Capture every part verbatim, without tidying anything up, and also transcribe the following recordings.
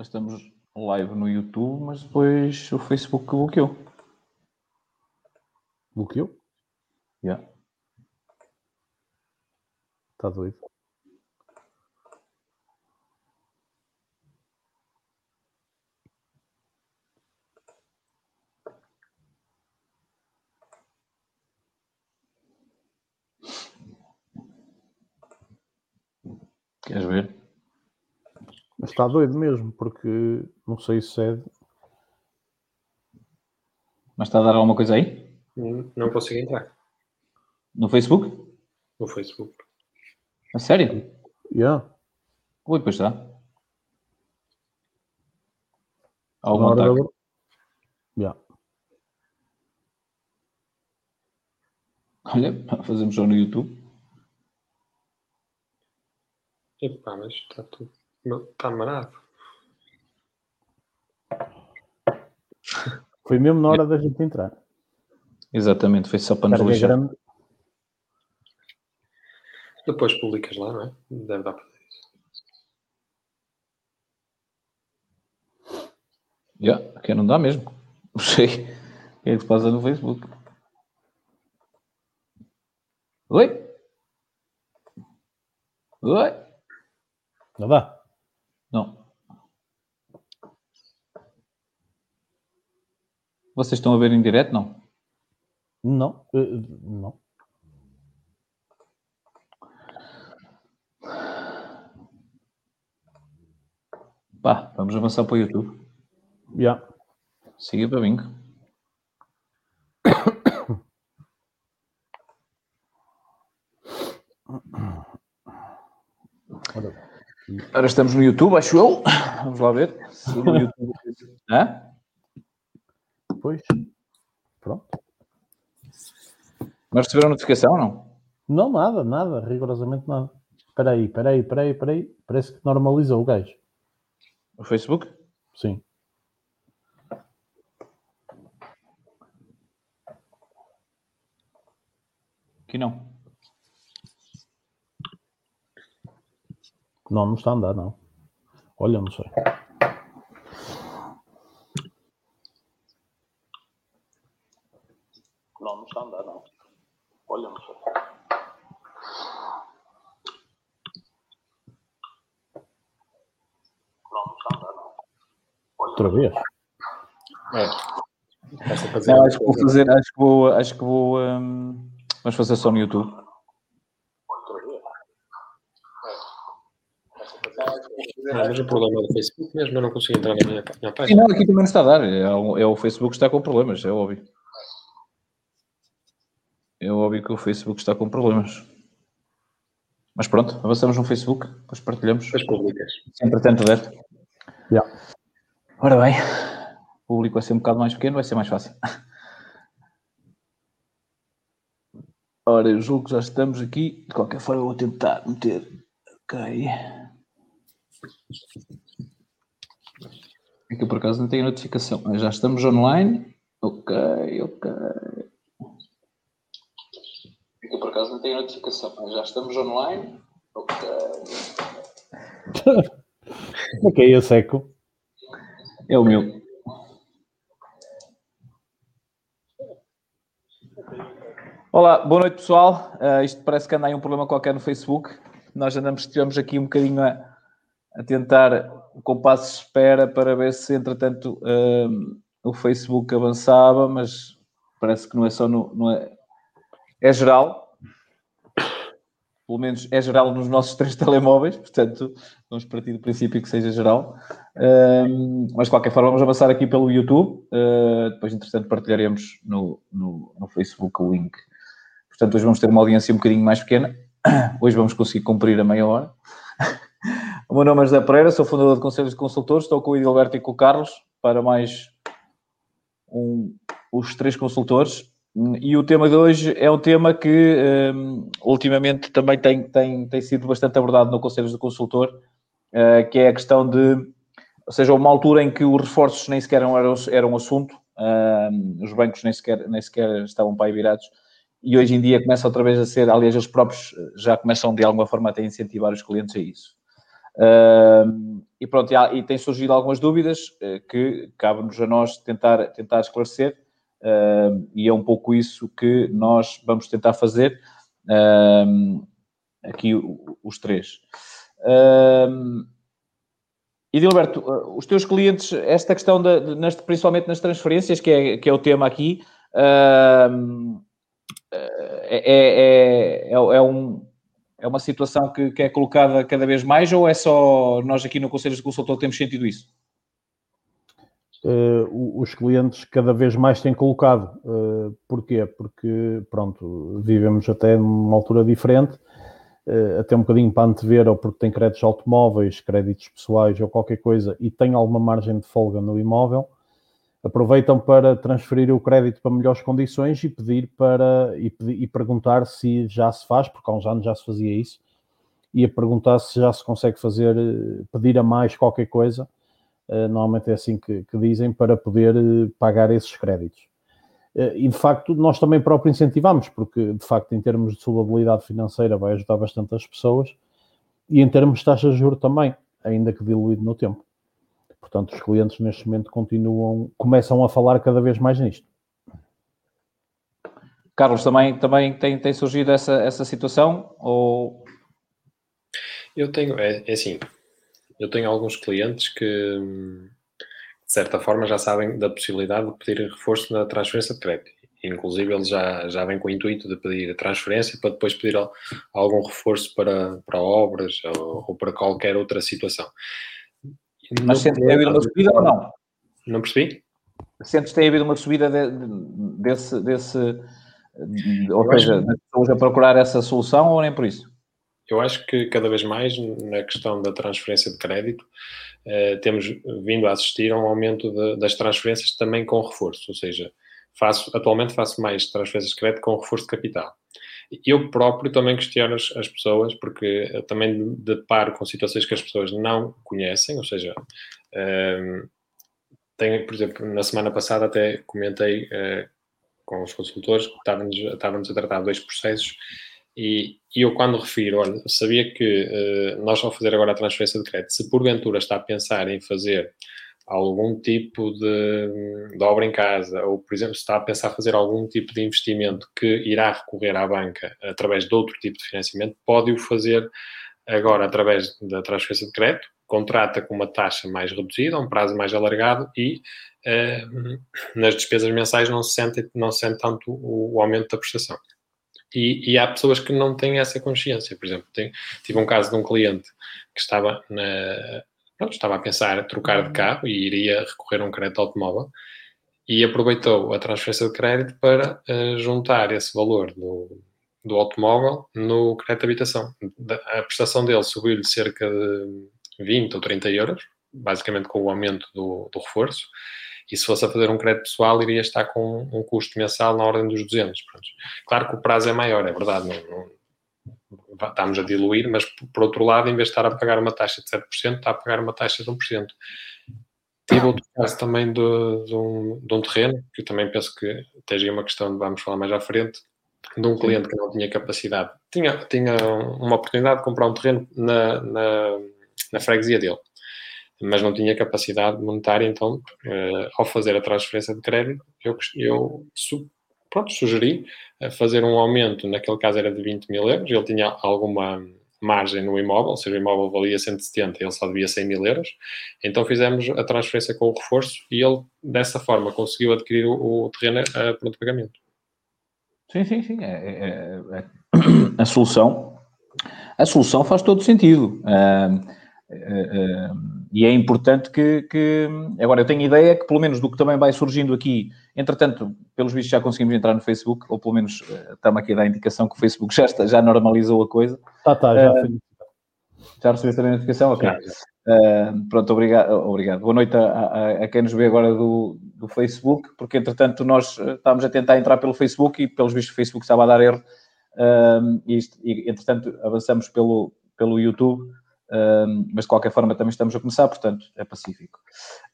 Nós estamos live no YouTube, mas depois o Facebook bloqueou. Bloqueou? Já. Yeah. Está doido. Queres ver? Mas está doido mesmo, porque não sei se é... Mas está a dar alguma coisa aí? Não, não consigo entrar. No Facebook? No Facebook. A sério? Yeah. Ui, pois está. Há algum ataque? Agora... Yeah. Olha, fazemos só no YouTube. Epá, mas está tudo... Está marado. Foi mesmo na hora da gente entrar. Exatamente, foi só para nos lixar. Grande. Depois publicas lá, não é? Deve dar para fazer isso. Já, yeah, que não dá mesmo. Não sei. O que é que se passa no Facebook? Oi? Oi? Não dá? Não. Vocês estão a ver em direto, não? Não. Não. Pá, vamos avançar para o YouTube. Já. Yeah. Siga para bingo. Agora estamos no YouTube, acho eu. Vamos lá ver. No YouTube. Hã? Pois. Pronto. Mas receberam notificação ou não? Não, nada, nada. Rigorosamente nada. Espera aí, espera aí, espera aí, espera aí. Parece que normalizou o gajo. O Facebook? Sim. Aqui não. Não, não está a andar, não. Olha, não sei. Não, não está a andar, não. Olha, não sei. Não, não está a andar, não. Olha. Outra vez? É. Não, acho que vou fazer, acho que vou, acho que vou, hum, vamos fazer só no YouTube. Mas o problema é do Facebook mesmo, eu não consigo entrar na minha, minha página. E não, aqui também não está a dar. É o, é o Facebook que está com problemas, é óbvio. É óbvio que o Facebook está com problemas. Mas pronto, avançamos no Facebook, depois partilhamos. Depois publicas. Entretanto, der. Já. Ora bem, o público vai ser um bocado mais pequeno, vai ser mais fácil. Ora, eu julgo que já estamos aqui. De qualquer forma, eu vou tentar meter. Ok. Aqui por acaso não tem notificação. Já estamos online. Ok, ok. Aqui por acaso não tem notificação. Já estamos online. Ok. Ok, eu seco. É o meu. Olá, boa noite pessoal. Uh, isto parece que anda aí um problema qualquer no Facebook. Nós andamos, estivemos aqui um bocadinho a. a tentar o compasso de espera para ver se, entretanto, um, o Facebook avançava, mas parece que não é só no... Não é, é geral, pelo menos é geral nos nossos três telemóveis, portanto, vamos partir do princípio que seja geral. Um, mas, de qualquer forma, vamos avançar aqui pelo YouTube, uh, depois, entretanto, partilharemos no, no, no Facebook o link. Portanto, hoje vamos ter uma audiência um bocadinho mais pequena, hoje vamos conseguir cumprir a meia hora. O meu nome é José Pereira, sou fundador de Conselhos de Consultores, estou com o Edilberto e com o Carlos para mais um, os três consultores. E o tema de hoje é um tema que um, ultimamente também tem, tem, tem sido bastante abordado no Conselhos de Consultor, uh, que é a questão de, ou seja, uma altura em que os reforços nem sequer eram, eram assunto, uh, os bancos nem sequer, nem sequer estavam para aí virados. E hoje em dia começa outra vez a ser, aliás, eles próprios já começam de alguma forma a incentivar os clientes a isso. Uh, e pronto, e, há, e tem surgido algumas dúvidas uh, que cabe-nos a nós tentar, tentar esclarecer, uh, e é um pouco isso que nós vamos tentar fazer uh, aqui os três. Uh, Edilberto, uh, os teus clientes, esta questão, de, de, nas, principalmente nas transferências, que é, que é o tema aqui, uh, é, é, é, é um... É uma situação que, que é colocada cada vez mais, ou é só nós aqui no Conselhos de Consultor temos sentido isso? Uh, os clientes cada vez mais têm colocado. Uh, porquê? Porque, pronto, vivemos até numa altura diferente, uh, até um bocadinho para antever, ou porque tem créditos automóveis, créditos pessoais ou qualquer coisa, e tem alguma margem de folga no imóvel, aproveitam para transferir o crédito para melhores condições e pedir para e, pedir, e perguntar se já se faz, porque há uns anos já se fazia isso, e a perguntar se já se consegue fazer, pedir a mais qualquer coisa, uh, normalmente é assim que, que dizem, para poder pagar esses créditos. Uh, e, de facto, nós também próprio incentivamos, porque, de facto, em termos de solvabilidade financeira vai ajudar bastante as pessoas, e em termos de taxa de juros também, ainda que diluído no tempo. Portanto, os clientes neste momento continuam, começam a falar cada vez mais nisto. Carlos, também, também tem, tem surgido essa, essa situação? Ou... Eu tenho, é, é assim, eu tenho alguns clientes que, de certa forma, já sabem da possibilidade de pedir reforço na transferência de crédito. Inclusive, eles já, já vêm com o intuito de pedir a transferência para depois pedir algum reforço para, para obras ou, ou para qualquer outra situação. Mas sentes que tem havido uma subida ou não? Não percebi? Sentes que tem havido uma subida de, de, desse, desse... Ou seja, das pessoas a procurar essa solução, ou nem por isso? Eu acho que cada vez mais, na questão da transferência de crédito, eh, temos vindo a assistir a um aumento de, das transferências também com reforço. Ou seja, faço, atualmente faço mais transferências de crédito com reforço de capital. Eu próprio também questiono as, as pessoas, porque eu também deparo com situações que as pessoas não conhecem, ou seja, um, tenho, por exemplo, na semana passada até comentei uh, com os consultores que estávamos, estávamos a tratar dois processos, e, e eu quando refiro, olha, sabia que uh, nós ao fazer agora a transferência de crédito, se porventura está a pensar em fazer algum tipo de, de obra em casa, ou, por exemplo, se está a pensar fazer algum tipo de investimento que irá recorrer à banca através de outro tipo de financiamento, pode-o fazer agora através da transferência de crédito, contrata com uma taxa mais reduzida, um prazo mais alargado, e eh, nas despesas mensais não se sente, não se sente tanto o, o aumento da prestação. E, e há pessoas que não têm essa consciência. Por exemplo, tem, tive um caso de um cliente que estava na... Pronto, estava a pensar em trocar de carro e iria recorrer a um crédito automóvel, e aproveitou a transferência de crédito para uh, juntar esse valor do, do automóvel no crédito de habitação. A prestação dele subiu-lhe cerca de vinte ou trinta euros, basicamente com o aumento do, do reforço, e se fosse a fazer um crédito pessoal iria estar com um custo mensal na ordem dos duzentos. Pronto. Claro que o prazo é maior, é verdade, não, não estamos a diluir, mas, por outro lado, em vez de estar a pagar uma taxa de sete por cento, está a pagar uma taxa de um por cento. Tive outro caso também de, de, um, de um terreno, que eu também penso que esteja uma questão, vamos falar mais à frente, de um cliente que não tinha capacidade. Tinha, tinha uma oportunidade de comprar um terreno na, na, na freguesia dele, mas não tinha capacidade monetária, então, eh, ao fazer a transferência de crédito, eu, eu Pronto, sugeri fazer um aumento, naquele caso era de vinte mil euros, ele tinha alguma margem no imóvel, ou seja, o imóvel valia cento e setenta, ele só devia cem mil euros, então fizemos a transferência com o reforço e ele, dessa forma, conseguiu adquirir o, o terreno a pronto pagamento. Sim, sim, sim, é, é, é. A solução, a solução faz todo sentido, ah, ah, ah, e é importante que, que, agora eu tenho ideia que, pelo menos do que também vai surgindo aqui. Entretanto, pelos vistos já conseguimos entrar no Facebook, ou pelo menos estamos aqui a dar a indicação que o Facebook já, está, já normalizou a coisa. Ah, tá, já uh, Já recebeste a notificação? Ok. Uh, pronto, obrigado. obrigado. Boa noite a, a, a quem nos vê agora do, do Facebook, porque, entretanto, nós estávamos a tentar entrar pelo Facebook e, pelos vistos, o Facebook estava a dar erro. Uh, e, e, entretanto, avançamos pelo, pelo YouTube, uh, mas, de qualquer forma, também estamos a começar, portanto, é pacífico.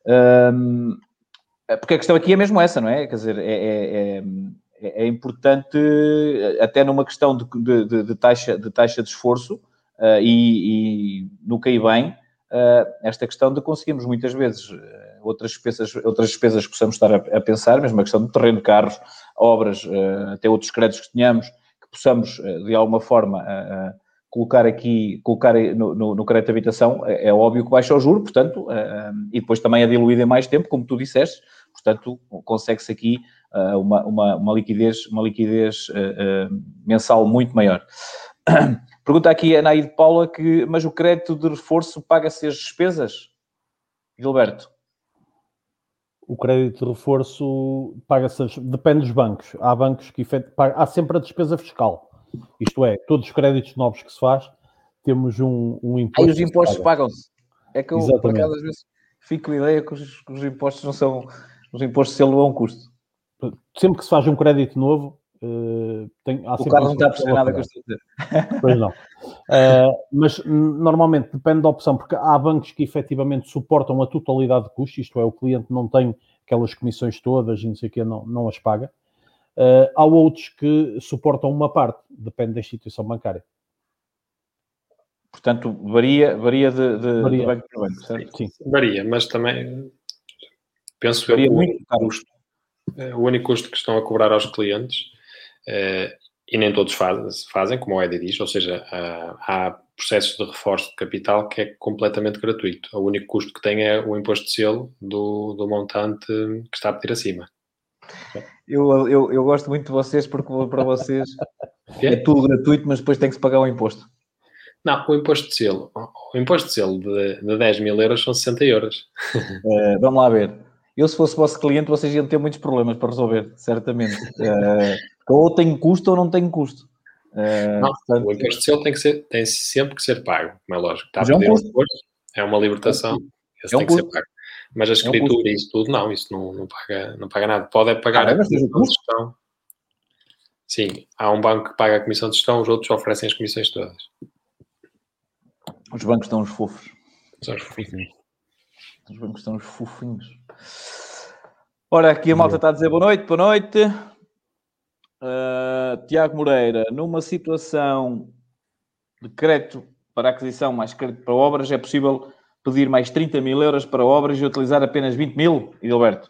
Uh, Porque a questão aqui é mesmo essa, não é? Quer dizer, é, é, é, é importante, até numa questão de, de, de, taxa, de taxa de esforço, uh, e, e no caí bem, uh, esta questão de conseguirmos muitas vezes outras despesas, outras despesas que possamos estar a, a pensar, mesmo a questão de terreno, carros, obras, uh, até outros créditos que tenhamos, que possamos, uh, de alguma forma, uh, uh, colocar aqui, colocar no, no, no crédito de habitação, é, é óbvio que baixa o juro, portanto, uh, um, e depois também é diluído em mais tempo, como tu disseste, portanto, consegue-se aqui uh, uma, uma, uma liquidez, uma liquidez uh, uh, mensal muito maior. Pergunta aqui a Nair de Paula que, mas o crédito de reforço paga-se as despesas? Gilberto? O crédito de reforço paga-se, as, depende dos bancos. Há bancos que efet... há sempre a despesa fiscal. Isto é, todos os créditos novos que se faz, temos um, um imposto. Aí os impostos pagam-se. É que eu, por acaso, às vezes fico com a ideia que os, que os impostos não são... Os impostos selo é um custo. Sempre que se faz um crédito novo... Uh, tem, há o Carlos não está a perceber nada que eu estou a dizer. Pois não. Uh, mas, normalmente, depende da opção, porque há bancos que, efetivamente, suportam a totalidade de custos, isto é, o cliente não tem aquelas comissões todas e não sei o quê, não, não as paga. Uh, há outros que suportam uma parte, depende da instituição bancária. Portanto, varia, varia de, de, varia. de banco para banco, certo? Sim, sim. Varia, mas também, penso varia eu, o único custo, o único custo que estão a cobrar aos clientes, uh, e nem todos faz, fazem, como o Edi diz, ou seja, uh, há processos de reforço de capital que é completamente gratuito. O único custo que tem é o imposto de selo do, do montante que está a pedir acima. Eu, eu, eu gosto muito de vocês porque para vocês é tudo gratuito, mas depois tem que se pagar o imposto. Não, o imposto de selo. O imposto de selo de, de dez mil euros são sessenta euros. Uh, vamos lá ver. Eu, se fosse vosso cliente, vocês iam ter muitos problemas para resolver, certamente. Uh, ou tenho custo ou não tenho custo. Uh, não, portanto... O imposto de selo tem, que ser, tem sempre que ser pago, como é lógico. Está a pedir um imposto, é uma libertação, esse é um tem custo. Que ser pago. Mas a escritura e isso tudo, não, isso não, não, paga, não paga nada. Pode é pagar ah, a comissão de gestão. Sim, há um banco que paga a comissão de gestão, os outros oferecem as comissões todas. Os bancos estão os fofos. São os fofinhos. Os bancos estão os fofinhos. Ora, aqui a malta está a dizer boa noite, boa noite. Uh, Tiago Moreira, numa situação de crédito para aquisição mais crédito para obras, é possível... pedir mais trinta mil euros para obras e utilizar apenas vinte mil, Edilberto?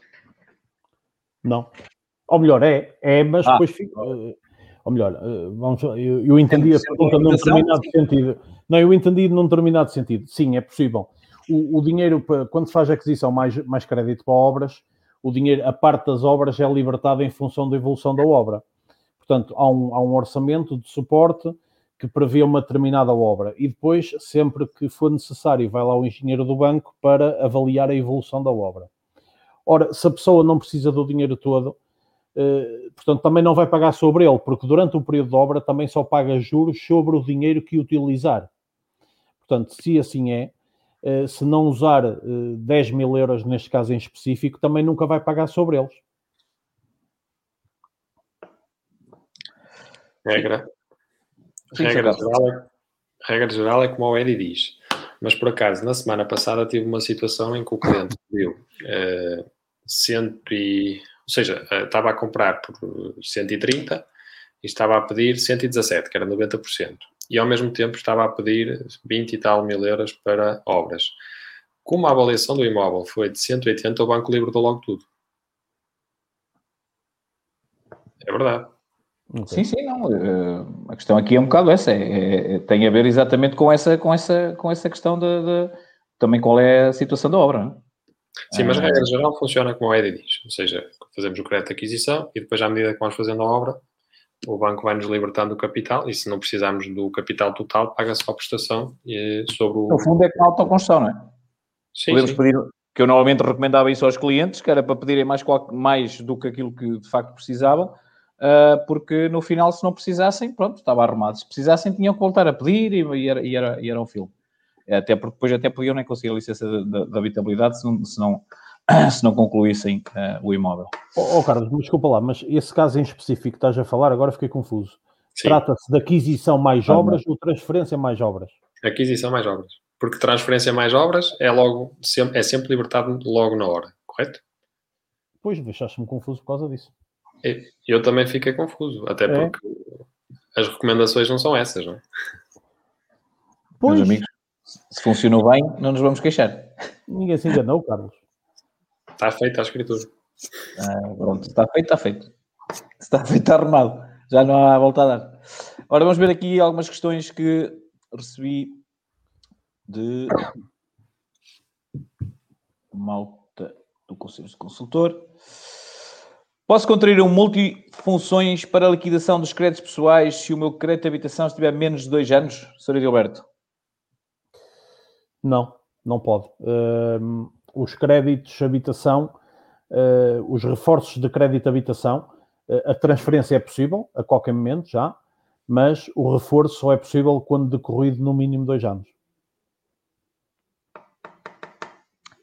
Não. Ou melhor, é, é mas ah. depois fica... Ou melhor, vamos, eu, eu entendi a pergunta num determinado sentido. Não, eu entendi num determinado sentido. Sim, é possível. O, o dinheiro, quando se faz aquisição mais, mais crédito para obras, o dinheiro, a parte das obras é libertada em função da evolução da obra. Portanto, há um, há um orçamento de suporte que prevê uma determinada obra e depois, sempre que for necessário, vai lá o engenheiro do banco para avaliar a evolução da obra. Ora, se a pessoa não precisa do dinheiro todo, eh, portanto, também não vai pagar sobre ele, porque durante o período de obra também só paga juros sobre o dinheiro que utilizar. Portanto, se assim é, eh, se não usar eh, dez mil euros, neste caso em específico, também nunca vai pagar sobre eles. É grave. Regra geral, é, regra geral é como o Edi diz, mas por acaso na semana passada tive uma situação em que o cliente pediu uh, cento e, ou seja, uh, estava a comprar por cento e trinta e estava a pedir cento e dezassete, que era noventa por cento, e ao mesmo tempo estava a pedir vinte e tal mil euros para obras. Como a avaliação do imóvel foi de cento e oitenta, o Banco Livre deu logo tudo. É verdade. Okay. Sim, sim, não. Uh, a questão aqui é um bocado essa, é, é, tem a ver exatamente com essa, com essa, com essa questão de, de também qual é a situação da obra. Não? Sim, mas a regra geral funciona como o Edi diz, ou seja, fazemos o crédito de aquisição e depois à medida que vamos fazendo a obra, o banco vai-nos libertando do capital e se não precisarmos do capital total, paga-se só a prestação e, sobre o... No fundo é com a autoconstrução, não é? Sim, podemos sim. Pedir, que eu normalmente recomendava isso aos clientes, que era para pedirem mais, mais do que aquilo que de facto precisavam, porque no final, se não precisassem, pronto, estava arrumado. Se precisassem, tinham que voltar a pedir e era, e era, e era um filme. Até porque depois até podiam nem conseguir a licença da habitabilidade se não, se não, se não concluíssem uh, o imóvel. Oh, oh Carlos, desculpa lá, mas esse caso em específico que estás a falar, agora fiquei confuso. Sim. Trata-se de aquisição mais obras ou transferência mais obras? Aquisição mais obras. Porque transferência mais obras é, logo, é sempre libertado logo na hora, correto? Pois, deixaste-me confuso por causa disso. Eu também fiquei confuso, até porque é. As recomendações não são essas, não é? Pois. Meus amigos, se funcionou bem, não nos vamos queixar. Ninguém se enganou, Carlos. Está feito, está escritura. Ah, pronto, está feito, está feito. Está feito, está arrumado. Já não há volta a dar. Ora, vamos ver aqui algumas questões que recebi de malta do Conselho de Consultor. Posso contrair um multifunções para a liquidação dos créditos pessoais se o meu crédito de habitação estiver menos de dois anos, senhor Edilberto? Não, não pode. Uh, os créditos de habitação, uh, os reforços de crédito de habitação, uh, a transferência é possível a qualquer momento já, mas o reforço só é possível quando decorrido no mínimo dois anos.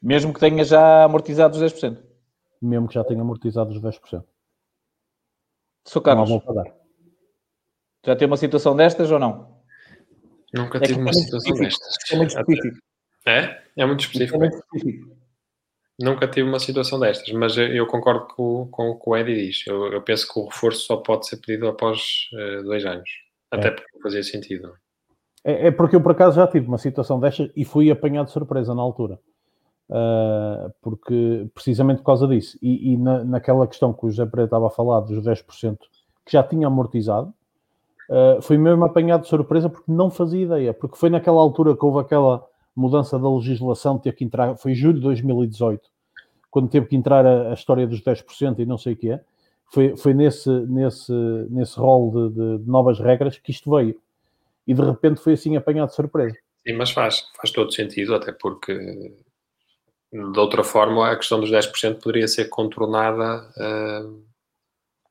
Mesmo que tenha já amortizado os dez por cento? Mesmo que já tenha amortizado os dez por cento. Sou Carlos. Não há volta a dar. Já teve uma situação destas ou não? Nunca é tive uma é situação destas. É muito específico. É? É muito específico. É muito específico. Nunca tive uma situação destas, mas eu concordo com, com o que o Edi diz. Eu, eu penso que o reforço só pode ser pedido após uh, dois anos. É. Até porque não fazia sentido. É, é porque eu, por acaso, já tive uma situação destas e fui apanhado de surpresa na altura. Uh, porque, precisamente por causa disso. E, e na, naquela questão que o José Pereira estava a falar, dos dez por cento que já tinha amortizado, uh, fui mesmo apanhado de surpresa porque não fazia ideia. Porque foi naquela altura que houve aquela... mudança da legislação, teve que entrar, foi julho de dois mil e dezoito, quando teve que entrar a, a história dos dez por cento e não sei o que é, foi, foi nesse, nesse, nesse rol de, de, de novas regras que isto veio. E de repente foi assim apanhado de surpresa. Sim, mas faz, faz todo sentido, até porque de outra forma a questão dos dez por cento poderia ser contornada uh,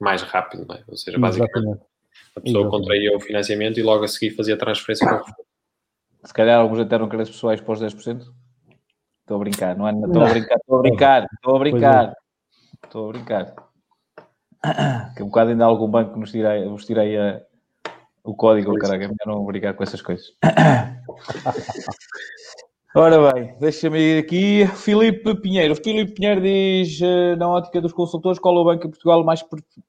mais rápido, não é? Ou seja, basicamente Exatamente. a pessoa Exatamente. contraía o financiamento e logo a seguir fazia a transferência para o... Se calhar alguns já terão créditos pessoais para os dez por cento. Estou a brincar, não é? Estou a brincar, estou a brincar, estou a brincar. Estou a brincar. Que um bocado ainda há algum banco que nos tirei, vos tirei a, o código, caraca, melhor não brincar com essas coisas. Ora bem, deixa-me ir aqui. Filipe Pinheiro. Filipe Pinheiro diz, na ótica dos consultores, qual é o banco em Portugal mais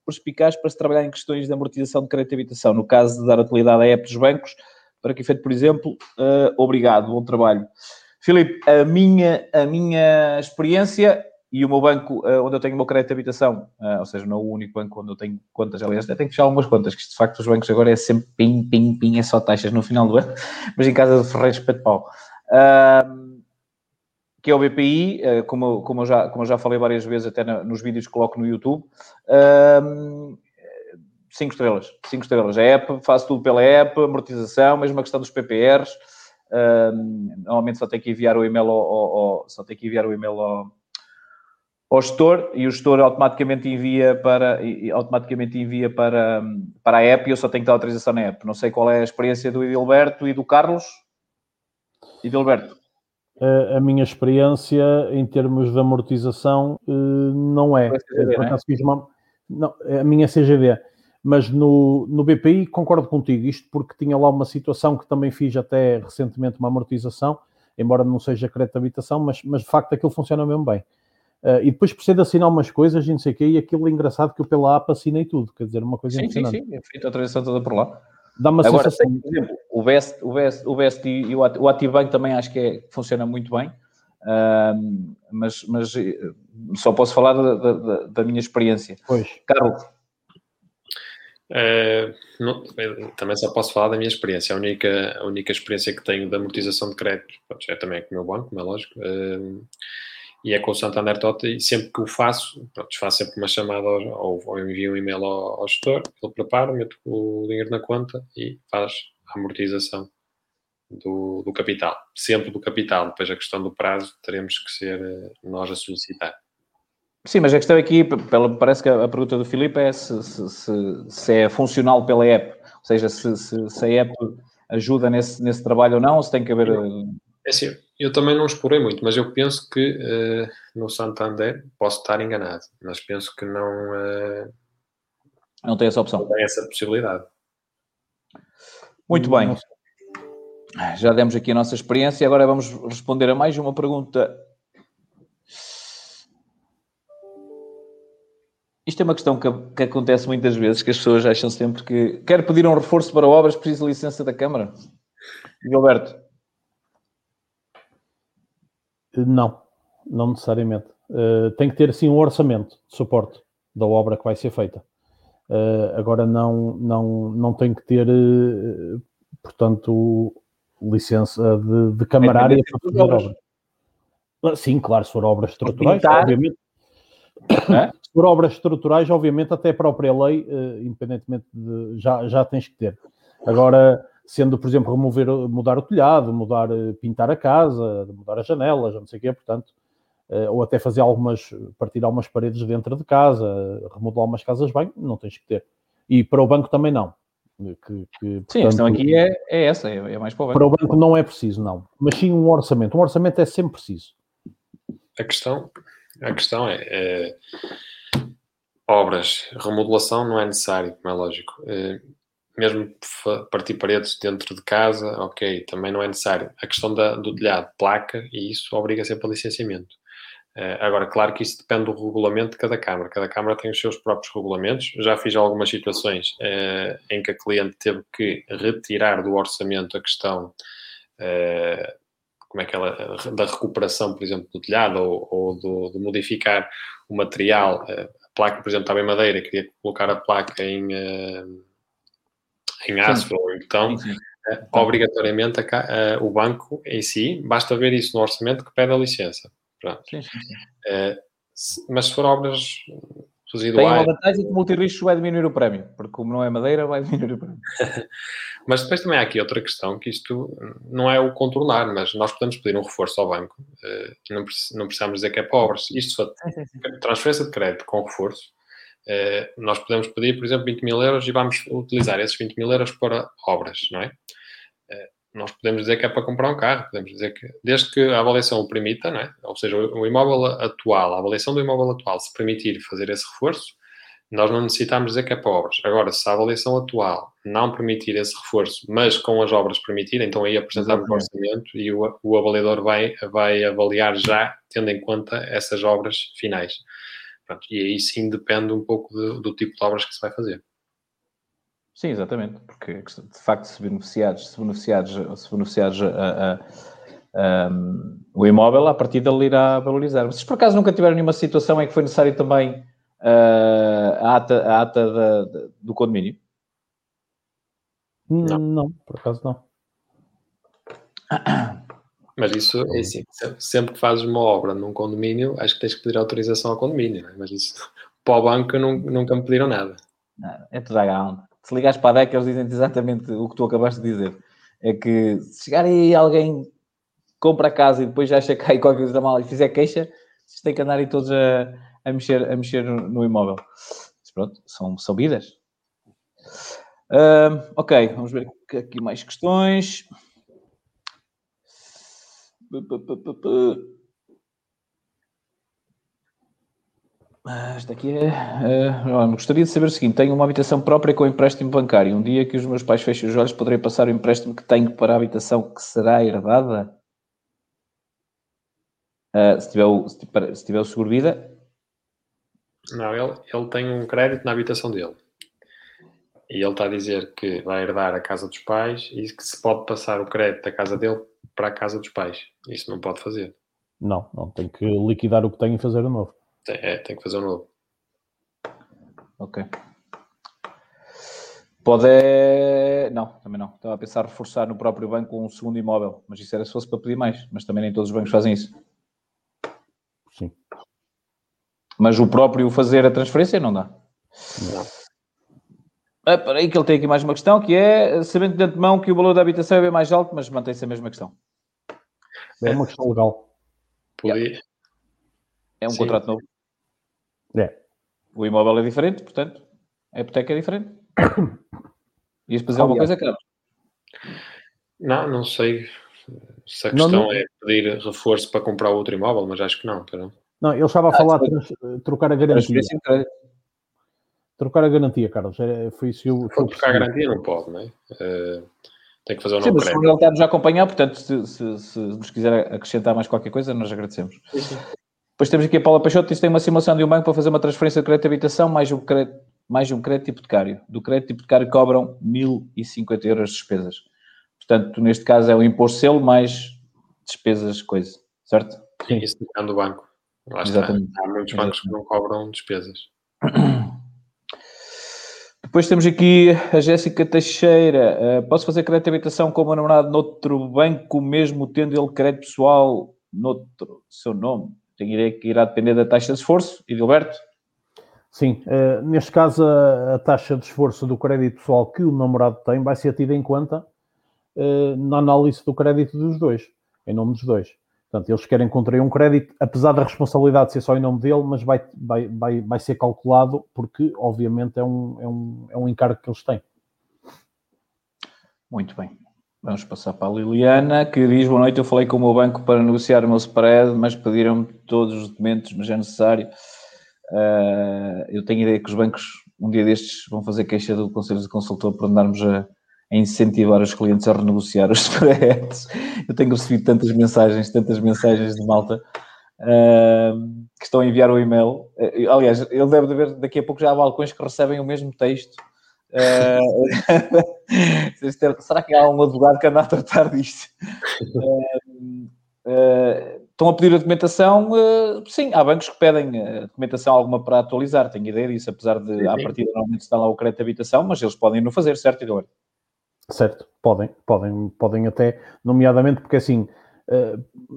perspicaz para se trabalhar em questões de amortização de crédito de habitação? No caso de dar utilidade à app dos bancos, para que efeito, por exemplo, uh, obrigado, bom trabalho. Filipe, a minha, a minha experiência e o meu banco uh, onde eu tenho o meu crédito de habitação, uh, ou seja, não é o único banco onde eu tenho contas, aliás, até tenho que fechar algumas contas, que de facto os bancos agora é sempre pim, pim, pim, é só taxas no final do ano, mas em casa de Ferreira Espeto Paulo. Uh, que é o B P I, uh, como, como, eu já, como eu já falei várias vezes, até na, nos vídeos que coloco no YouTube, uh, Cinco estrelas, cinco estrelas. A app, faço tudo pela app, amortização, mesmo a questão dos P P Rs. Um, normalmente só tem que enviar o e-mail, ao, ao, ao, só tem que enviar o e-mail ao, ao gestor e o gestor automaticamente envia para, automaticamente envia para, para a app e eu só tenho que dar autorização na app. Não sei qual é a experiência do Edilberto e do Carlos. Edilberto. A minha experiência em termos de amortização não é. C G D, Por acaso, não é? Fiz uma... não, a minha C G D. Mas no, no B P I concordo contigo, isto porque tinha lá uma situação que também fiz até recentemente uma amortização, embora não seja crédito de habitação, mas, mas de facto aquilo funciona mesmo bem. Uh, e depois preciso assinar umas coisas e não sei o quê, e aquilo é engraçado que eu pela app assinei tudo, quer dizer, uma coisa sim, impressionante. Sim, sim, sim, feito a transação toda por lá. Dá-me a Agora, sensação... por exemplo, o Best, o Best, o Best e o AtiBank também acho que é, funciona muito bem, uh, mas, mas só posso falar da, da, da minha experiência. Pois. Carlos. Uh, não, também só posso falar da minha experiência. A única, a única experiência que tenho de amortização de crédito é também com o meu banco, como é lógico, uh, e é com o Santander Totta. E sempre que o faço, pronto, faço sempre uma chamada ou, ou envio um e-mail ao, ao gestor, ele prepara, meto o dinheiro na conta e faz a amortização do, do capital. Sempre do capital. Depois a questão do prazo teremos que ser nós a solicitar. Sim, mas a questão aqui, pela, parece que a pergunta do Filipe é se, se, se, se é funcional pela app, ou seja, se, se, se a app ajuda nesse, nesse trabalho ou não, ou se tem que haver... É sim, eu também não explorei muito, mas eu penso que uh, no Santander posso estar enganado, mas penso que não... Uh, não tem essa opção. Não tem essa possibilidade. Muito bem. Já demos aqui a nossa experiência e agora vamos responder a mais uma pergunta... Isto é uma questão que, que acontece muitas vezes, que as pessoas acham sempre que... Quero pedir um reforço para obras, preciso de licença da Câmara. Gilberto. Não, não necessariamente. Uh, tem que ter, sim, um orçamento de suporte da obra que vai ser feita. Uh, agora, não, não, não tem que ter, uh, portanto, licença de, de camarária para fazer obra. obra. Sim, claro, se for obras estruturais, obviamente. É? Se for obras estruturais, obviamente, até a própria lei, uh, independentemente de... Já, já tens que ter. Agora... Sendo, por exemplo, remover, mudar o telhado, mudar, pintar a casa, mudar as janelas, não sei o quê, portanto, ou até fazer algumas, partir algumas paredes dentro de casa, remodelar umas casas bem, não tens que ter. E para o banco também não. Que, que, portanto, sim, a questão aqui é, é essa, é mais para o banco. Para o banco não é preciso, não. Mas sim um orçamento. Um orçamento é sempre preciso. A questão, a questão é... é obras, remodelação não é necessário, como é lógico. É, mesmo partir paredes dentro de casa, ok, também não é necessário. A questão da, do telhado, placa, e isso obriga sempre a licenciamento. Uh, agora, claro que isso depende do regulamento de cada Câmara. Cada Câmara tem os seus próprios regulamentos. Já fiz algumas situações uh, em que a cliente teve que retirar do orçamento a questão uh, como é que ela, da recuperação, por exemplo, do telhado ou, ou do, de modificar o material. Uh, a placa, por exemplo, estava em madeira, queria colocar a placa em... Uh, em aço, então, sim, sim. Uh, obrigatoriamente a, uh, o banco em si, basta ver isso no orçamento que pede a licença. Pronto. Sim, sim, sim. Uh, se, mas se for obras residuais... Tem uma vantagem que o multirrisco vai diminuir o prémio, porque como não é madeira, vai diminuir o prémio. Mas depois também há aqui outra questão, que isto não é o contornar, mas nós podemos pedir um reforço ao banco, uh, não, não precisamos dizer que é para obras. Isto só sim, sim. Transferência de crédito com reforço, Uh, nós podemos pedir, por exemplo, vinte mil euros e vamos utilizar esses vinte mil euros para obras, não é? Uh, nós podemos dizer que é para comprar um carro, podemos dizer que, desde que a avaliação o permita, não é? Ou seja, o, o imóvel atual, a avaliação do imóvel atual, se permitir fazer esse reforço, nós não necessitamos dizer que é para obras. Agora, se a avaliação atual não permitir esse reforço, mas com as obras permitirem, então aí apresentamos o orçamento e o, o avaliador vai, vai avaliar já, tendo em conta essas obras finais. Pronto, e aí sim depende um pouco do, do tipo de obras que se vai fazer. Sim, exatamente, porque de facto se beneficiares, se beneficiares, se beneficiares a, a, a, o imóvel, a partir dele irá valorizar. Vocês por acaso nunca tiveram nenhuma situação em que foi necessário também a, a ata, a ata da, da, do condomínio? Não, não, por acaso não. Mas isso é assim, sempre que fazes uma obra num condomínio, acho que tens que pedir autorização ao condomínio, não é? Mas isso, para o banco, nunca me pediram nada. Não, é tudo a grande. Se ligares para a D E C, eles dizem exatamente o que tu acabaste de dizer. É que se chegar aí alguém, compra a casa e depois já acha que aí qualquer coisa está mal e fizer queixa, vocês têm que andar aí todos a, a, mexer, a mexer no imóvel. Mas pronto, são, são vidas. Uh, ok, vamos ver aqui mais questões... Esta aqui é... Uh, gostaria de saber o seguinte. Tenho uma habitação própria com empréstimo bancário. Um dia que os meus pais fechem os olhos, poderei passar o empréstimo que tenho para a habitação que será herdada? Uh, se, tiver o, se tiver o seguro de vida? Não, ele, ele tem um crédito na habitação dele. E ele está a dizer que vai herdar a casa dos pais e que se pode passar o crédito da casa dele para a casa dos pais. Isso não pode fazer. Não, não. Tem que liquidar o que tem e fazer o novo. É, tem que fazer o novo. Ok. Pode... Não, também não. Estava a pensar reforçar no próprio banco um segundo imóvel. Mas isso era se fosse para pedir mais. Mas também nem todos os bancos fazem isso. Sim. Mas o próprio fazer a transferência não dá. Não. Ah, peraí, que ele tem aqui mais uma questão, que é, sabendo de antemão que o valor da habitação é bem mais alto, mas mantém-se a mesma questão. É uma questão legal. Yeah. É um Sim. contrato novo. É. O imóvel é diferente, portanto, a hipoteca é diferente. Ias fazer alguma coisa, Carlos? Não, não sei se a questão não, não... é pedir reforço para comprar outro imóvel, mas acho que não. Pera. Não, ele estava a ah, falar de trocar a garantia. Trocar a garantia, Carlos, foi isso que eu... Trocar possível. A garantia não pode, não é? Uh, tem que fazer um novo crédito. Sim, mas ele está-nos a acompanhar, portanto, se, se, se nos quiser acrescentar mais qualquer coisa, nós agradecemos. Isso. Depois temos aqui a Paula Peixoto, que tem uma simulação de um banco para fazer uma transferência de crédito de habitação, mais um crédito, mais um crédito hipotecário. Do crédito hipotecário cobram mil e cinquenta euros de despesas. Portanto, neste caso é o imposto selo mais despesas coisa, certo? Sim. Isso depende do banco. Lá está. Exatamente. Há muitos bancos, exatamente, que não cobram despesas. Depois temos aqui a Jéssica Teixeira. Uh, posso fazer crédito de habitação com o meu namorado noutro banco, mesmo tendo ele crédito pessoal noutro seu nome? Tem que irá depender da taxa de esforço. Edilberto? Sim. Uh, neste caso, a, a taxa de esforço do crédito pessoal que o namorado tem vai ser tida em conta uh, na análise do crédito dos dois, em nome dos dois. Portanto, eles querem contrair um crédito, apesar da responsabilidade ser só em nome dele, mas vai, vai, vai, vai ser calculado porque, obviamente, é um, é, um, é um encargo que eles têm. Muito bem. Vamos passar para a Liliana, que diz: boa noite, eu falei com o meu banco para negociar o meu spread, mas pediram-me todos os documentos, mas é necessário. Uh, eu tenho ideia que os bancos, um dia destes, vão fazer queixa do Conselho de Consultor para andarmos a... a incentivar os clientes a renegociar os spreads. Eu tenho recebido tantas mensagens, tantas mensagens de malta uh, que estão a enviar o e-mail. Uh, aliás, ele deve haver, daqui a pouco já há balcões que recebem o mesmo texto. Uh, será que há um advogado que anda a tratar disto? Uh, uh, estão a pedir a documentação? Uh, sim, há bancos que pedem a documentação alguma para atualizar, tenho ideia disso, apesar de, à partida, normalmente está lá o crédito de habitação, mas eles podem não fazer, certo, Eduardo? Certo, podem, podem, podem até, nomeadamente porque assim,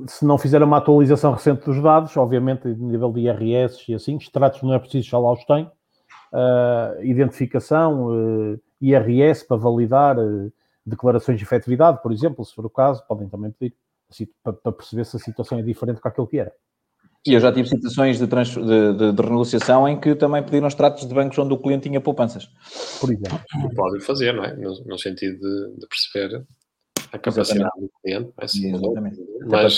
se não fizer uma atualização recente dos dados, obviamente, nível de I R S e assim, extratos não é preciso, já lá os tem, uh, identificação, uh, I R S para validar, uh, declarações de efetividade, por exemplo, se for o caso, podem também pedir, assim, para, para perceber se a situação é diferente com aquilo que era. E eu já tive situações de, trans, de, de, de renegociação em que também pediram extratos de bancos onde o cliente tinha poupanças. Por exemplo. Pode fazer, não é? No, no sentido de, de perceber a capacidade, exatamente, do cliente. É assim, exatamente. Mas,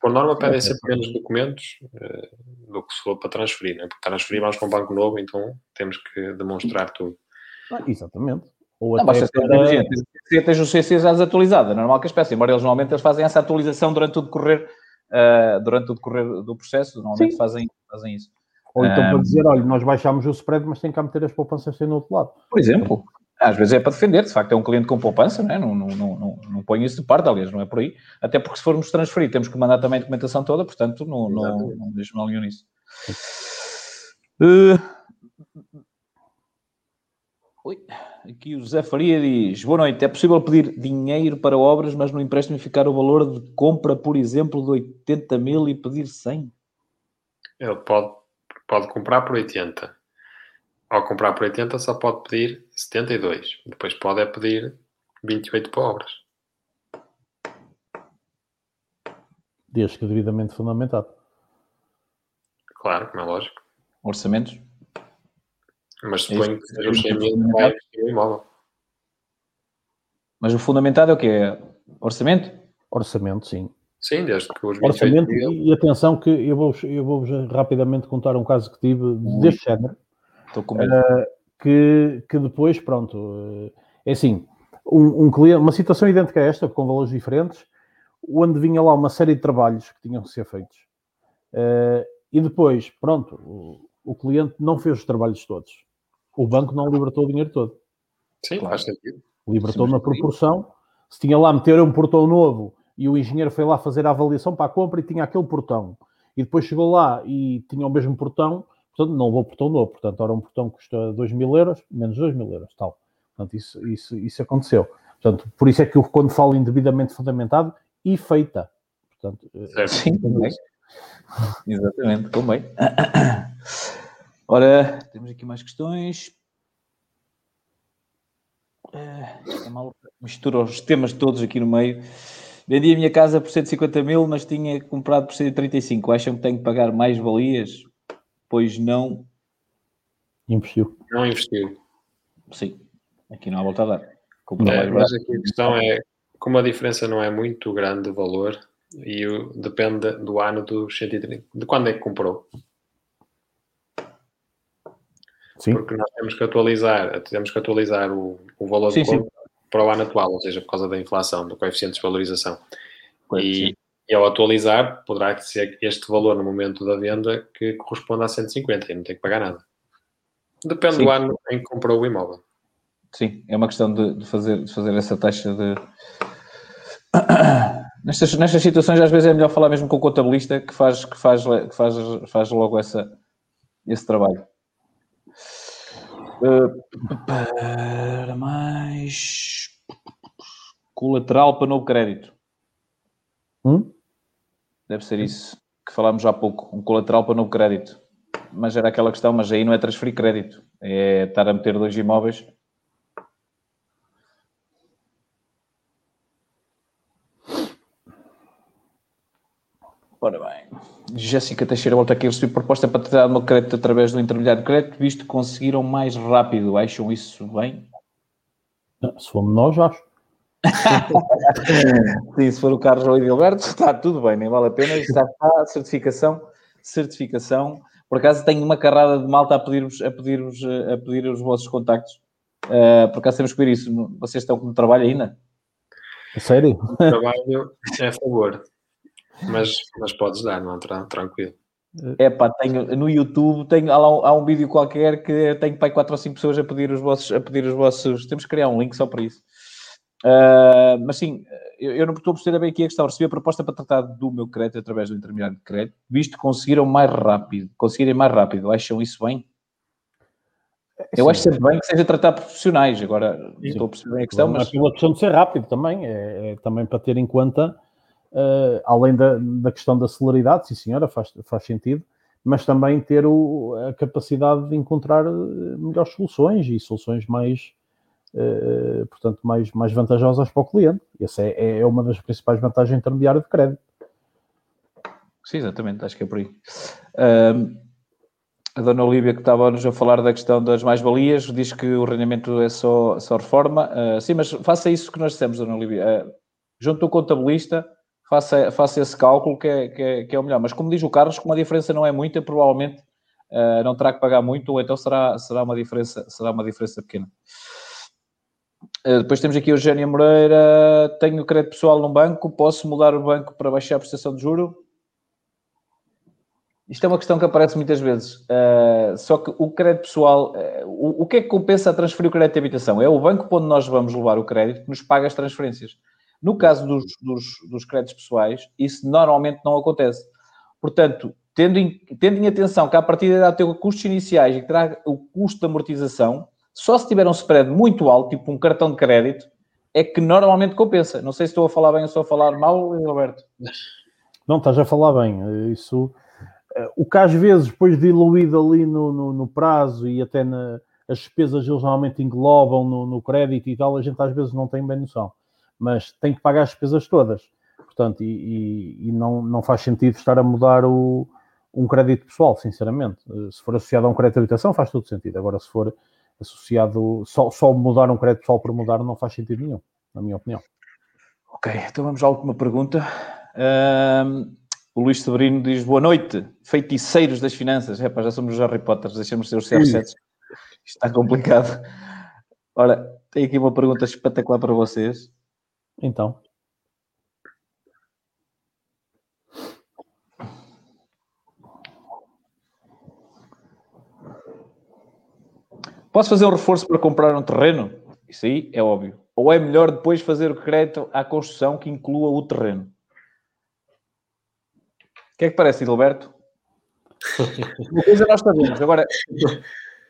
por norma, pedem sempre menos documentos uh, do que se for para transferir, não é? Porque transferir mais para um banco novo, então temos que demonstrar tudo. Ah, exatamente. Ou não, até para... Se tens o C C já desatualizado, é normal que as peças, embora eles normalmente eles fazem essa atualização durante o decorrer... Uh, durante o decorrer do processo, normalmente fazem, fazem isso. Ou então um, para dizer, olha, nós baixámos o spread, mas tem que meter as poupanças no outro lado. Por exemplo, às vezes é para defender, de facto é um cliente com poupança, não é? Não, não, não, não, não ponho isso de parte, aliás, não é por aí. Até porque se formos transferir, temos que mandar também a documentação toda, portanto, não, não, não deixo mal nenhum nisso. Uh, ui, aqui o José Faria diz: boa noite, é possível pedir dinheiro para obras, mas no empréstimo ficar o valor de compra, por exemplo, de oitenta mil e pedir cem? Ele pode, pode comprar por oitenta. Ao comprar por oitenta só pode pedir setenta e dois. Depois pode é pedir vinte e oito para obras. Desde que devidamente fundamentado. Claro, como é lógico. Orçamentos? Mas suponho que seja os cem mil mais o imóvel. Mas o fundamentado é o quê? Orçamento? Orçamento, sim. Sim, desde que os orçamento mil... E atenção que eu vou-vos eu vou rapidamente contar um caso que tive hum. deste género. Estou com medo. Uh, que, que depois, pronto, uh, é assim, um, um cliente, uma situação idêntica a esta, com valores diferentes, onde vinha lá uma série de trabalhos que tinham que ser feitos. Uh, e depois, pronto, o, o cliente não fez os trabalhos todos. O banco não libertou o dinheiro todo. Sim, claro. Faz sentido. Libertou na proporção. Se tinha lá meter um portão novo e o engenheiro foi lá fazer a avaliação para a compra e tinha aquele portão. E depois chegou lá e tinha o mesmo portão. Portanto, não levou portão novo. Portanto, era um portão que custa dois mil euros, menos dois mil euros, tal. Portanto, isso, isso, isso aconteceu. Portanto, por isso é que eu, quando falo indevidamente fundamentado, e feita. Portanto, sim, também. Exatamente, também. Ora, temos aqui mais questões. É mal, misturo os temas todos aqui no meio. Vendi a minha casa por cento e cinquenta mil, mas tinha comprado por cento e trinta e cinco. Acham que tenho que pagar mais valias? Pois não. Investiu. Não investiu. Sim. Aqui não há volta a dar. É, mas aqui a questão é, como a diferença não é muito grande de valor, e o, depende do ano dos cento e trinta. De quando é que comprou? Sim. Porque nós temos que atualizar, temos que atualizar o, o valor sim, de compra sim. para o ano atual, ou seja, por causa da inflação, do coeficiente de desvalorização. Claro, e, e ao atualizar, poderá ser este valor no momento da venda que corresponde a cento e cinquenta e não tem que pagar nada. Depende sim. do ano em que comprou o imóvel. Sim, é uma questão de, de, fazer, de fazer essa taxa de... Nestas, nestas situações às vezes é melhor falar mesmo com o contabilista que faz, que faz, que faz, faz logo essa, esse trabalho. Uh, para mais... Colateral para novo crédito. Hum? Deve ser isso que falámos há pouco. Um colateral para novo crédito. Mas era aquela questão, mas aí não é transferir crédito. É estar a meter dois imóveis... Ora bem, Jéssica Teixeira volta aqui a receber proposta para tratar meu crédito através do intermediário de crédito, visto que conseguiram mais rápido. Acham isso bem? Se for menor, já acho. Sim, se for o Carlos ou o Edilberto, está tudo bem, nem vale a pena. Já está, certificação, certificação. Por acaso tenho uma carrada de malta a pedir-vos, a pedir-vos, a pedir os vossos contactos. Uh, por acaso temos que ver isso. Vocês estão com trabalho ainda? A sério? O trabalho é a favor. Mas, mas podes dar, não? Tranquilo. É pá, tenho no YouTube, tenho, há, lá um, há um vídeo qualquer que tenho para quatro ou cinco pessoas a pedir os vossos, a pedir os vossos. Temos que criar um link só para isso. Uh, mas sim, eu, eu não estou a perceber bem aqui a questão. Recebi a proposta para tratar do meu crédito através do intermediário de crédito, visto que conseguiram mais rápido. Conseguirem mais rápido, acham isso bem? Eu sim, acho sempre bem que seja tratar profissionais. Agora, não estou a perceber bem a questão, mas... Pela questão de ser rápido também, é, é também para ter em conta... Uh, além da, da questão da celeridade, sim senhora, faz, faz sentido, mas também ter o, a capacidade de encontrar melhores soluções e soluções mais, uh, portanto, mais, mais vantajosas para o cliente. Essa é, é uma das principais vantagens do intermediário de crédito. Sim, exatamente, acho que é por aí. Uh, a dona Olívia, que estava-nos a falar da questão das mais-valias, diz que o rendimento é só, só reforma. Uh, sim, mas faça isso que nós dissemos, dona Olívia. Uh, junto ao contabilista, Faça, faça esse cálculo que é, que, é, que é o melhor. Mas como diz o Carlos, como a diferença não é muita, provavelmente uh, não terá que pagar muito, ou então será, será, uma, diferença, será uma diferença pequena. Uh, depois temos aqui a Eugénia Moreira. Tenho crédito pessoal num banco, posso mudar o banco para baixar a prestação de juro? Isto é uma questão que aparece muitas vezes. Uh, só que o crédito pessoal, uh, o, o que é que compensa a transferir o crédito de habitação? É o banco onde nós vamos levar o crédito que nos paga as transferências. No caso dos, dos, dos créditos pessoais, isso normalmente não acontece. Portanto, tendo em, tendo em atenção que a partir irá ter custos iniciais e que terá o custo de amortização, só se tiver um spread muito alto, tipo um cartão de crédito, é que normalmente compensa. Não sei se estou a falar bem ou estou a falar mal, Gilberto. Não, estás a falar bem. Isso, o que às vezes, depois diluído ali no, no, no prazo e até na, as despesas eles normalmente englobam no, no crédito e tal, a gente às vezes não tem bem noção. Mas tem que pagar as despesas todas. Portanto, e, e, e não, não faz sentido estar a mudar o, um crédito pessoal, sinceramente. Se for associado a um crédito de habitação, faz todo sentido. Agora, se for associado... Só, só mudar um crédito pessoal por mudar não faz sentido nenhum, na minha opinião. Ok, então vamos à última pergunta. Um, o Luís Sobrino diz, boa noite, feiticeiros das finanças. Epá, já somos os Harry Potters, deixamos ser os C R sete. Isto está complicado. Ora, tenho aqui uma pergunta espetacular para vocês. Então. Posso fazer um reforço para comprar um terreno? Isso aí é óbvio. Ou é melhor depois fazer o crédito à construção que inclua o terreno? O que é que parece, Gilberto? Uma coisa nós sabemos. Agora...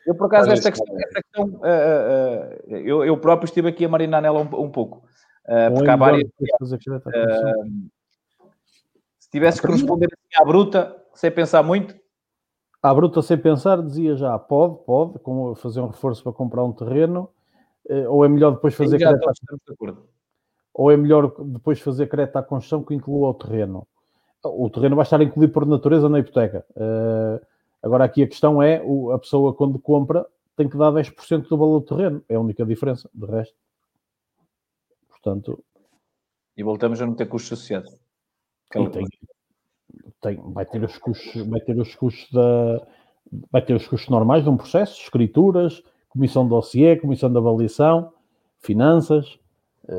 Eu, por acaso, esta questão... Esta questão uh, uh, eu, eu próprio estive aqui a marinar nela um, um pouco. Uh, porque há várias... Uh, se tivesse que responder assim à bruta, sem pensar muito... À bruta, sem pensar, dizia já, pode, pode, como fazer um reforço para comprar um terreno, uh, ou é melhor depois fazer... Sim, crédito à... Ou é melhor depois fazer crédito à construção que inclua o terreno. O terreno vai estar incluído por natureza na hipoteca. Uh, Agora, aqui a questão é, a pessoa, quando compra, tem que dar dez por cento do valor do terreno. É a única diferença, de resto. Portanto... E voltamos a não ter custos associados. Tem, tem, vai ter os custos, vai ter os custos da, vai ter os custos normais de um processo, escrituras, comissão de dossiê, comissão de avaliação, finanças,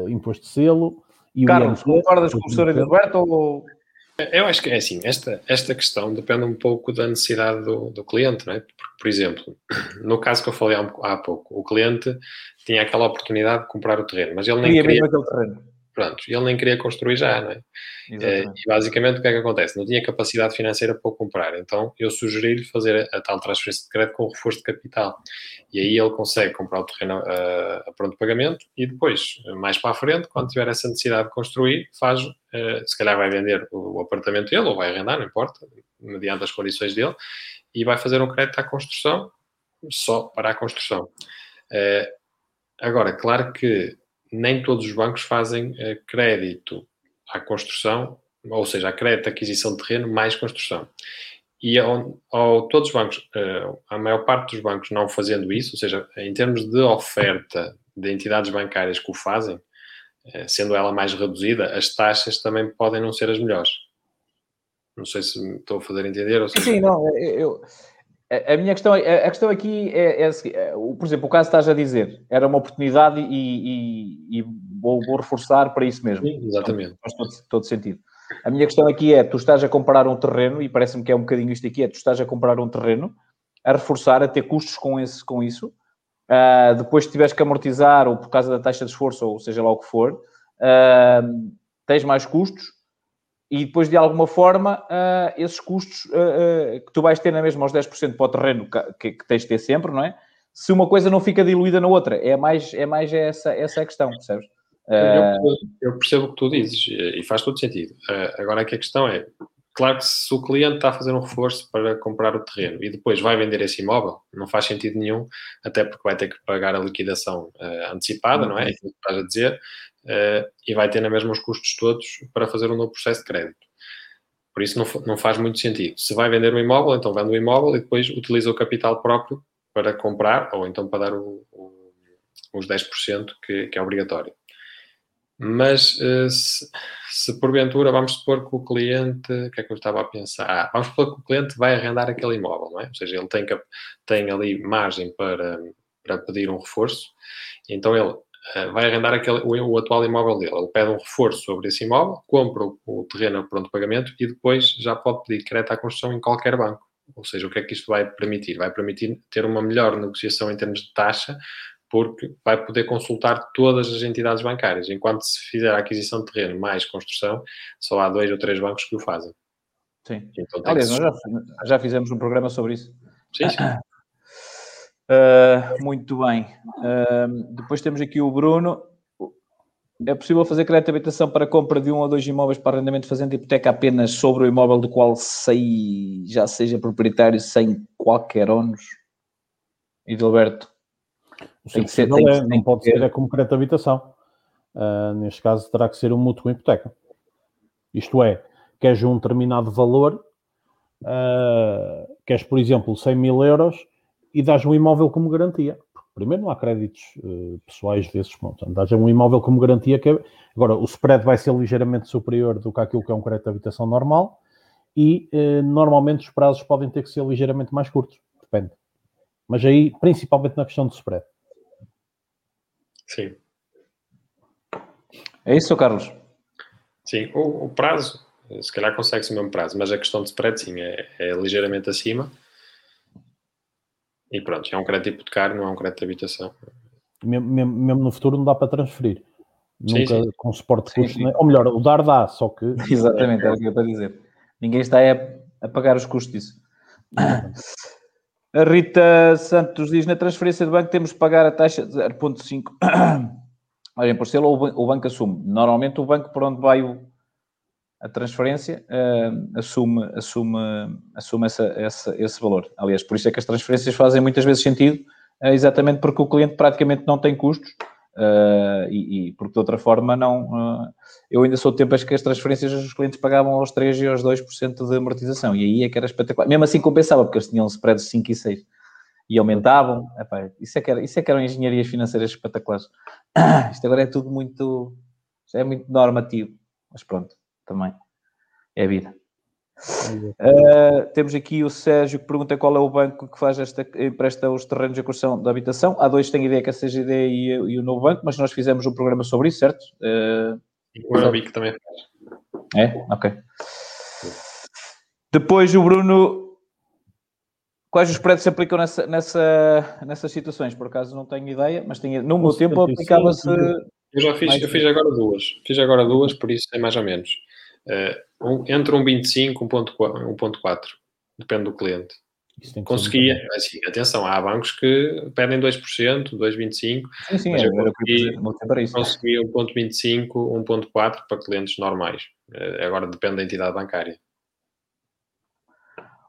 imposto de selo... E Carlos, concordas com o professor Edilberto ou... Eu acho que é assim, esta, esta questão depende um pouco da necessidade do, do cliente, não é? Por, por exemplo, no caso que eu falei há, há pouco, o cliente tinha aquela oportunidade de comprar o terreno, mas ele nem queria... queria... Mesmo aquele terreno. Pronto, ele nem queria construir já, não é? Exatamente. E basicamente o que é que acontece? Não tinha capacidade financeira para o comprar, então eu sugeri-lhe fazer a, a tal transferência de crédito com reforço de capital. E aí ele consegue comprar o terreno a, a pronto pagamento e depois, mais para a frente, quando tiver essa necessidade de construir, faz, uh, se calhar vai vender o, o apartamento dele ou vai arrendar, não importa, mediante as condições dele, e vai fazer um crédito à construção, só para a construção. Uh, agora, claro que nem todos os bancos fazem uh, crédito à construção, ou seja, a crédito à aquisição de terreno mais construção. E ao, ao, todos os bancos, uh, a maior parte dos bancos não fazendo isso, ou seja, em termos de oferta de entidades bancárias que o fazem, uh, sendo ela mais reduzida, as taxas também podem não ser as melhores. Não sei se me estou a fazer entender. Ou seja... Sim, não, eu... A minha questão, a questão aqui é, é, por exemplo, o caso estás a dizer, era uma oportunidade e, e, e vou, vou reforçar para isso mesmo. Sim, exatamente. Faz todo, todo sentido. A minha questão aqui é, tu estás a comprar um terreno, e parece-me que é um bocadinho isto aqui, é tu estás a comprar um terreno, a reforçar, a ter custos com, esse, com isso, uh, depois se tiveres que amortizar, ou por causa da taxa de esforço, ou seja lá o que for, uh, tens mais custos. E depois, de alguma forma, uh, esses custos uh, uh, que tu vais ter na mesma aos dez por cento para o terreno que, que tens de ter sempre, não é? Se uma coisa não fica diluída na outra. É mais, é mais essa, essa a questão, percebes? Uh... Eu, eu percebo o que tu dizes e faz todo sentido. Uh, agora, aqui a questão é, claro que se o cliente está a fazer um reforço para comprar o terreno e depois vai vender esse imóvel, não faz sentido nenhum, até porque vai ter que pagar a liquidação uh, antecipada, não é? É isso que estás a dizer. Uh, e vai ter na mesma os custos todos para fazer um novo processo de crédito. Por isso não, não faz muito sentido. Se vai vender um imóvel, então vende o imóvel e depois utiliza o capital próprio para comprar ou então para dar o, o, os dez por cento que, que é obrigatório. Mas uh, se, se porventura, vamos supor que o cliente, o que é que eu estava a pensar? Ah, vamos supor que o cliente vai arrendar aquele imóvel, não é? Ou seja, ele tem, tem ali margem para, para pedir um reforço, então ele vai arrendar aquele, o, o atual imóvel dele. Ele pede um reforço sobre esse imóvel, compra o, o terreno pronto pagamento e depois já pode pedir crédito à construção em qualquer banco. Ou seja, o que é que isto vai permitir? Vai permitir ter uma melhor negociação em termos de taxa, porque vai poder consultar todas as entidades bancárias. Enquanto se fizer a aquisição de terreno mais construção, só há dois ou três bancos que o fazem. Sim. Então, aliás, que... nós já, já fizemos um programa sobre isso. Sim, sim. Uh, muito bem. Uh, depois temos aqui o Bruno. É possível fazer crédito de habitação para compra de um ou dois imóveis para arrendamento fazendo hipoteca apenas sobre o imóvel do qual sei, já seja proprietário sem qualquer ónus? Edilberto. Tem que ser, não, tem é, que, não pode ser é como crédito de habitação. Uh, neste caso terá que ser um mútuo com hipoteca. Isto é, queres um determinado valor, uh, queres, por exemplo, cem mil euros, e dás um imóvel como garantia. Primeiro, não há créditos uh, pessoais desses montantes. Dás um imóvel como garantia. Que é... Agora, o spread vai ser ligeiramente superior do que aquilo que é um crédito de habitação normal e, uh, normalmente, os prazos podem ter que ser ligeiramente mais curtos. Depende. Mas aí, principalmente na questão do spread. Sim. É isso, Carlos? Sim. O, o prazo, se calhar consegue-se o mesmo prazo, mas a questão de spread, sim, é, é ligeiramente acima. E pronto, é um crédito hipotecário, não é um crédito de habitação. Mesmo, mesmo, mesmo no futuro não dá para transferir. Sim, nunca sim. Com suporte de custos. Ou melhor, o dar dá, só que... Exatamente, é o que eu estou a dizer. Ninguém está a, a pagar os custos disso. A Rita Santos diz, na transferência do banco temos de pagar a taxa de zero vírgula cinco. Olhem, por ser o banco assume. Normalmente o banco por onde vai o, a transferência uh, assume, assume, assume essa, essa, esse valor. Aliás, por isso é que as transferências fazem muitas vezes sentido, uh, exatamente porque o cliente praticamente não tem custos uh, e, e porque de outra forma não... Uh, eu ainda sou de tempo que as transferências os clientes pagavam aos três por cento e aos dois por cento de amortização e aí é que era espetacular. Mesmo assim compensava, porque eles tinham spreads de cinco e seis e aumentavam. Epá, isso, é que era, isso é que eram engenharias financeiras espetaculares. Isto agora é tudo muito... é muito normativo, mas pronto. Também é a vida. Uh, temos aqui o Sérgio que pergunta qual é o banco que faz esta, empresta os terrenos de construção da habitação. Há dois que têm ideia que é a C G D e, e o novo banco, mas nós fizemos um programa sobre isso, certo? Uh, e o Corábico também faz. É? Ok. Depois o Bruno. Quais os prédios se aplicam nessa, nessa, nessas situações? Por acaso não tenho ideia, mas tenho... no meu tempo aplicava-se. Eu já fiz, mais... eu fiz agora duas. Fiz agora duas, por isso é mais ou menos. Uh, um, entre um vírgula vinte e cinco e um vírgula quatro. Depende do cliente. Conseguia, assim, atenção, há bancos que pedem dois por cento, dois vírgula vinte e cinco por cento, sim, sim, mas é, eu consegui, eu consegui um vírgula vinte e cinco por cento, um vírgula quatro por cento para clientes normais. Agora depende da entidade bancária.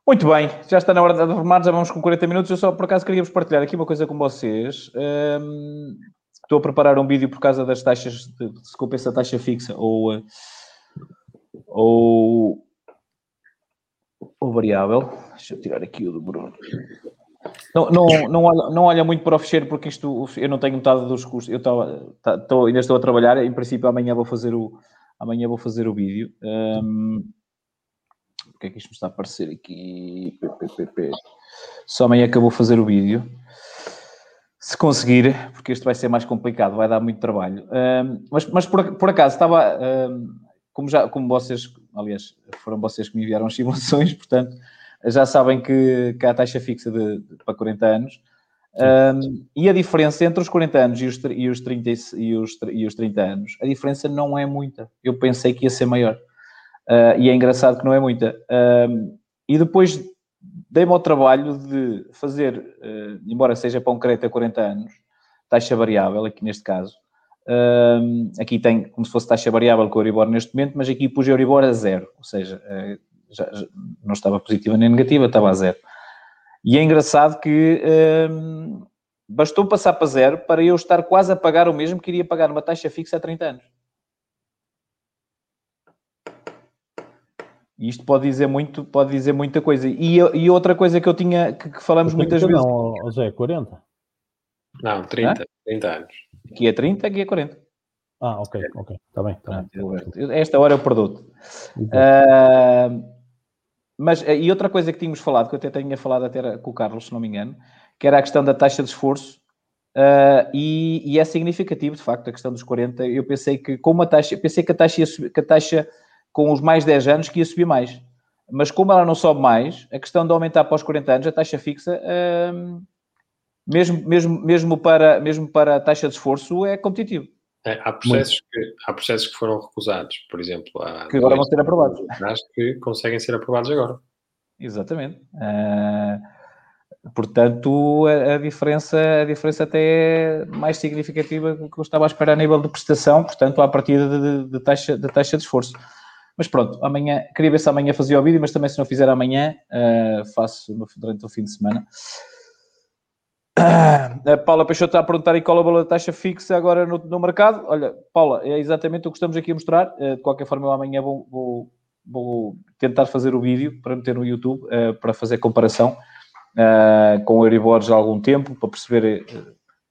Muito bem, já está na hora de arrumar, já vamos com quarenta minutos. Eu só, por acaso, queria-vos partilhar aqui uma coisa com vocês. Hum, estou a preparar um vídeo por causa das taxas, de, se compensa a taxa fixa ou, ou... ou variável. Deixa eu tirar aqui o do Bruno. Não, não, não, olha, não olha muito para o fecheiro, porque isto, eu não tenho metade dos custos. Eu estou, estou, ainda estou a trabalhar. Em princípio, amanhã vou fazer o, amanhã vou fazer o vídeo. Um, porque é que isto me está a aparecer aqui? Só amanhã que eu vou fazer o vídeo. Se conseguir, porque este vai ser mais complicado. Vai dar muito trabalho. Um, mas, mas, por, por acaso, estava... Um, Como, já, como vocês, aliás, foram vocês que me enviaram as simulações, portanto, já sabem que, que há taxa fixa de, de, para quarenta anos. Um, e a diferença entre os quarenta anos e os, e, os trinta, e, os, e os trinta anos, a diferença não é muita. Eu pensei que ia ser maior. Uh, e é engraçado que não é muita. Um, e depois dei-me ao trabalho de fazer, uh, embora seja para um crédito a quarenta anos, taxa variável, aqui neste caso, Um, aqui tem como se fosse taxa variável com o Euribor neste momento, mas aqui pus Euribor a zero, ou seja, já, já não estava positiva nem negativa, estava a zero. E é engraçado que um, bastou passar para zero para eu estar quase a pagar o mesmo que iria pagar numa taxa fixa há trinta anos. E isto pode dizer, muito, pode dizer muita coisa. E, e outra coisa que eu tinha, que, que falamos muitas vezes... Não, José, quarenta? Não, trinta, ah? trinta anos. Aqui é trinta, aqui é quarenta. Ah, ok, ok. Está bem, está bem. Esta hora eu perdoo-te. Uh, mas, e outra coisa que tínhamos falado, que eu até tinha falado até com o Carlos, se não me engano, que era a questão da taxa de esforço, uh, e, e é significativo, de facto, a questão dos quarenta. Eu pensei que, como a taxa, pensei que a taxa ia subir, que a taxa com os mais dez anos que ia subir mais. Mas como ela não sobe mais, a questão de aumentar para os quarenta anos, a taxa fixa... Uh, Mesmo, mesmo, mesmo, para, mesmo para a taxa de esforço, é competitivo. É, há, processos que, há processos que foram recusados, por exemplo. Há que agora vão ser aprovados. Acho que conseguem ser aprovados agora. Exatamente. Uh, portanto, a, a, diferença, a diferença até é mais significativa do que eu estava a esperar a nível de prestação, portanto, à partida de, de, de, taxa, de taxa de esforço. Mas pronto, amanhã, queria ver se amanhã fazia o vídeo, mas também se não fizer amanhã, uh, faço no, durante o fim de semana. A Paula Peixoto está a perguntar aí qual é o valor da taxa fixa agora no, no mercado. Olha, Paula, é exatamente o que estamos aqui a mostrar. De qualquer forma, eu amanhã vou, vou, vou tentar fazer o vídeo para meter no YouTube, para fazer comparação com o Euribor já há algum tempo, para perceber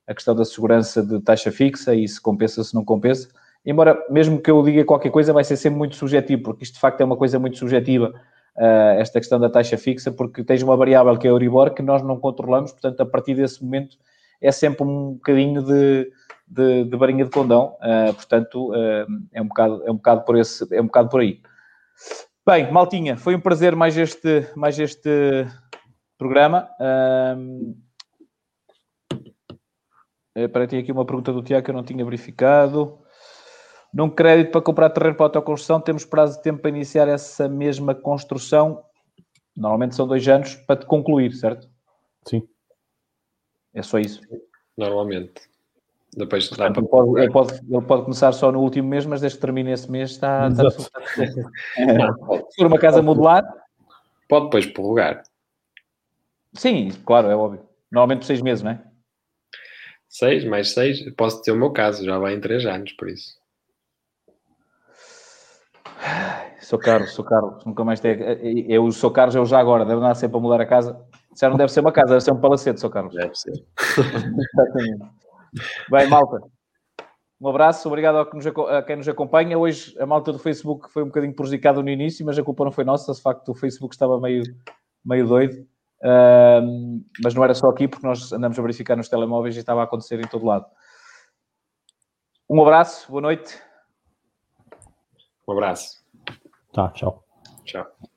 a questão da segurança de taxa fixa e se compensa, se não compensa. Embora, mesmo que eu diga qualquer coisa, vai ser sempre muito subjetivo, porque isto de facto é uma coisa muito subjetiva. Uh, esta questão da taxa fixa, porque tens uma variável que é o Euribor, que nós não controlamos, portanto, a partir desse momento, é sempre um bocadinho de, de, de varinha de condão, uh, portanto, uh, é, um bocado, é, um bocado por esse, é um bocado por aí. Bem, maltinha, foi um prazer mais este, mais este programa. Uh, Espera, tinha aqui uma pergunta do Tiago que eu não tinha verificado. Num crédito para comprar terreno para autoconstrução, temos prazo de tempo para iniciar essa mesma construção? Normalmente são dois anos para te concluir, certo? Sim. É só isso? Normalmente. Depois de dar para... ele, pode, ele, pode, ele pode começar só no último mês, mas desde que termine esse mês está... está... Se for uma casa modular... Pode depois prorrogar. Sim, claro, é óbvio. Normalmente por seis meses, não é? Seis, mais seis. Posso ter o meu caso, já vai em três anos, por isso. Sou Carlos, sou Carlos, nunca mais tem. Eu sou Carlos, eu já agora, deve andar sempre a mudar a casa. Já não deve ser uma casa, deve ser um palacete, sou Carlos. Deve ser. Exatamente. Bem, malta, um abraço, obrigado a, que nos, a quem nos acompanha. Hoje a malta do Facebook foi um bocadinho prejudicada no início, mas a culpa não foi nossa, de facto o Facebook estava meio, meio doido. Uh, mas não era só aqui, porque nós andamos a verificar nos telemóveis e estava a acontecer em todo lado. Um abraço, boa noite. Um abraço. Tá, tchau. Tchau.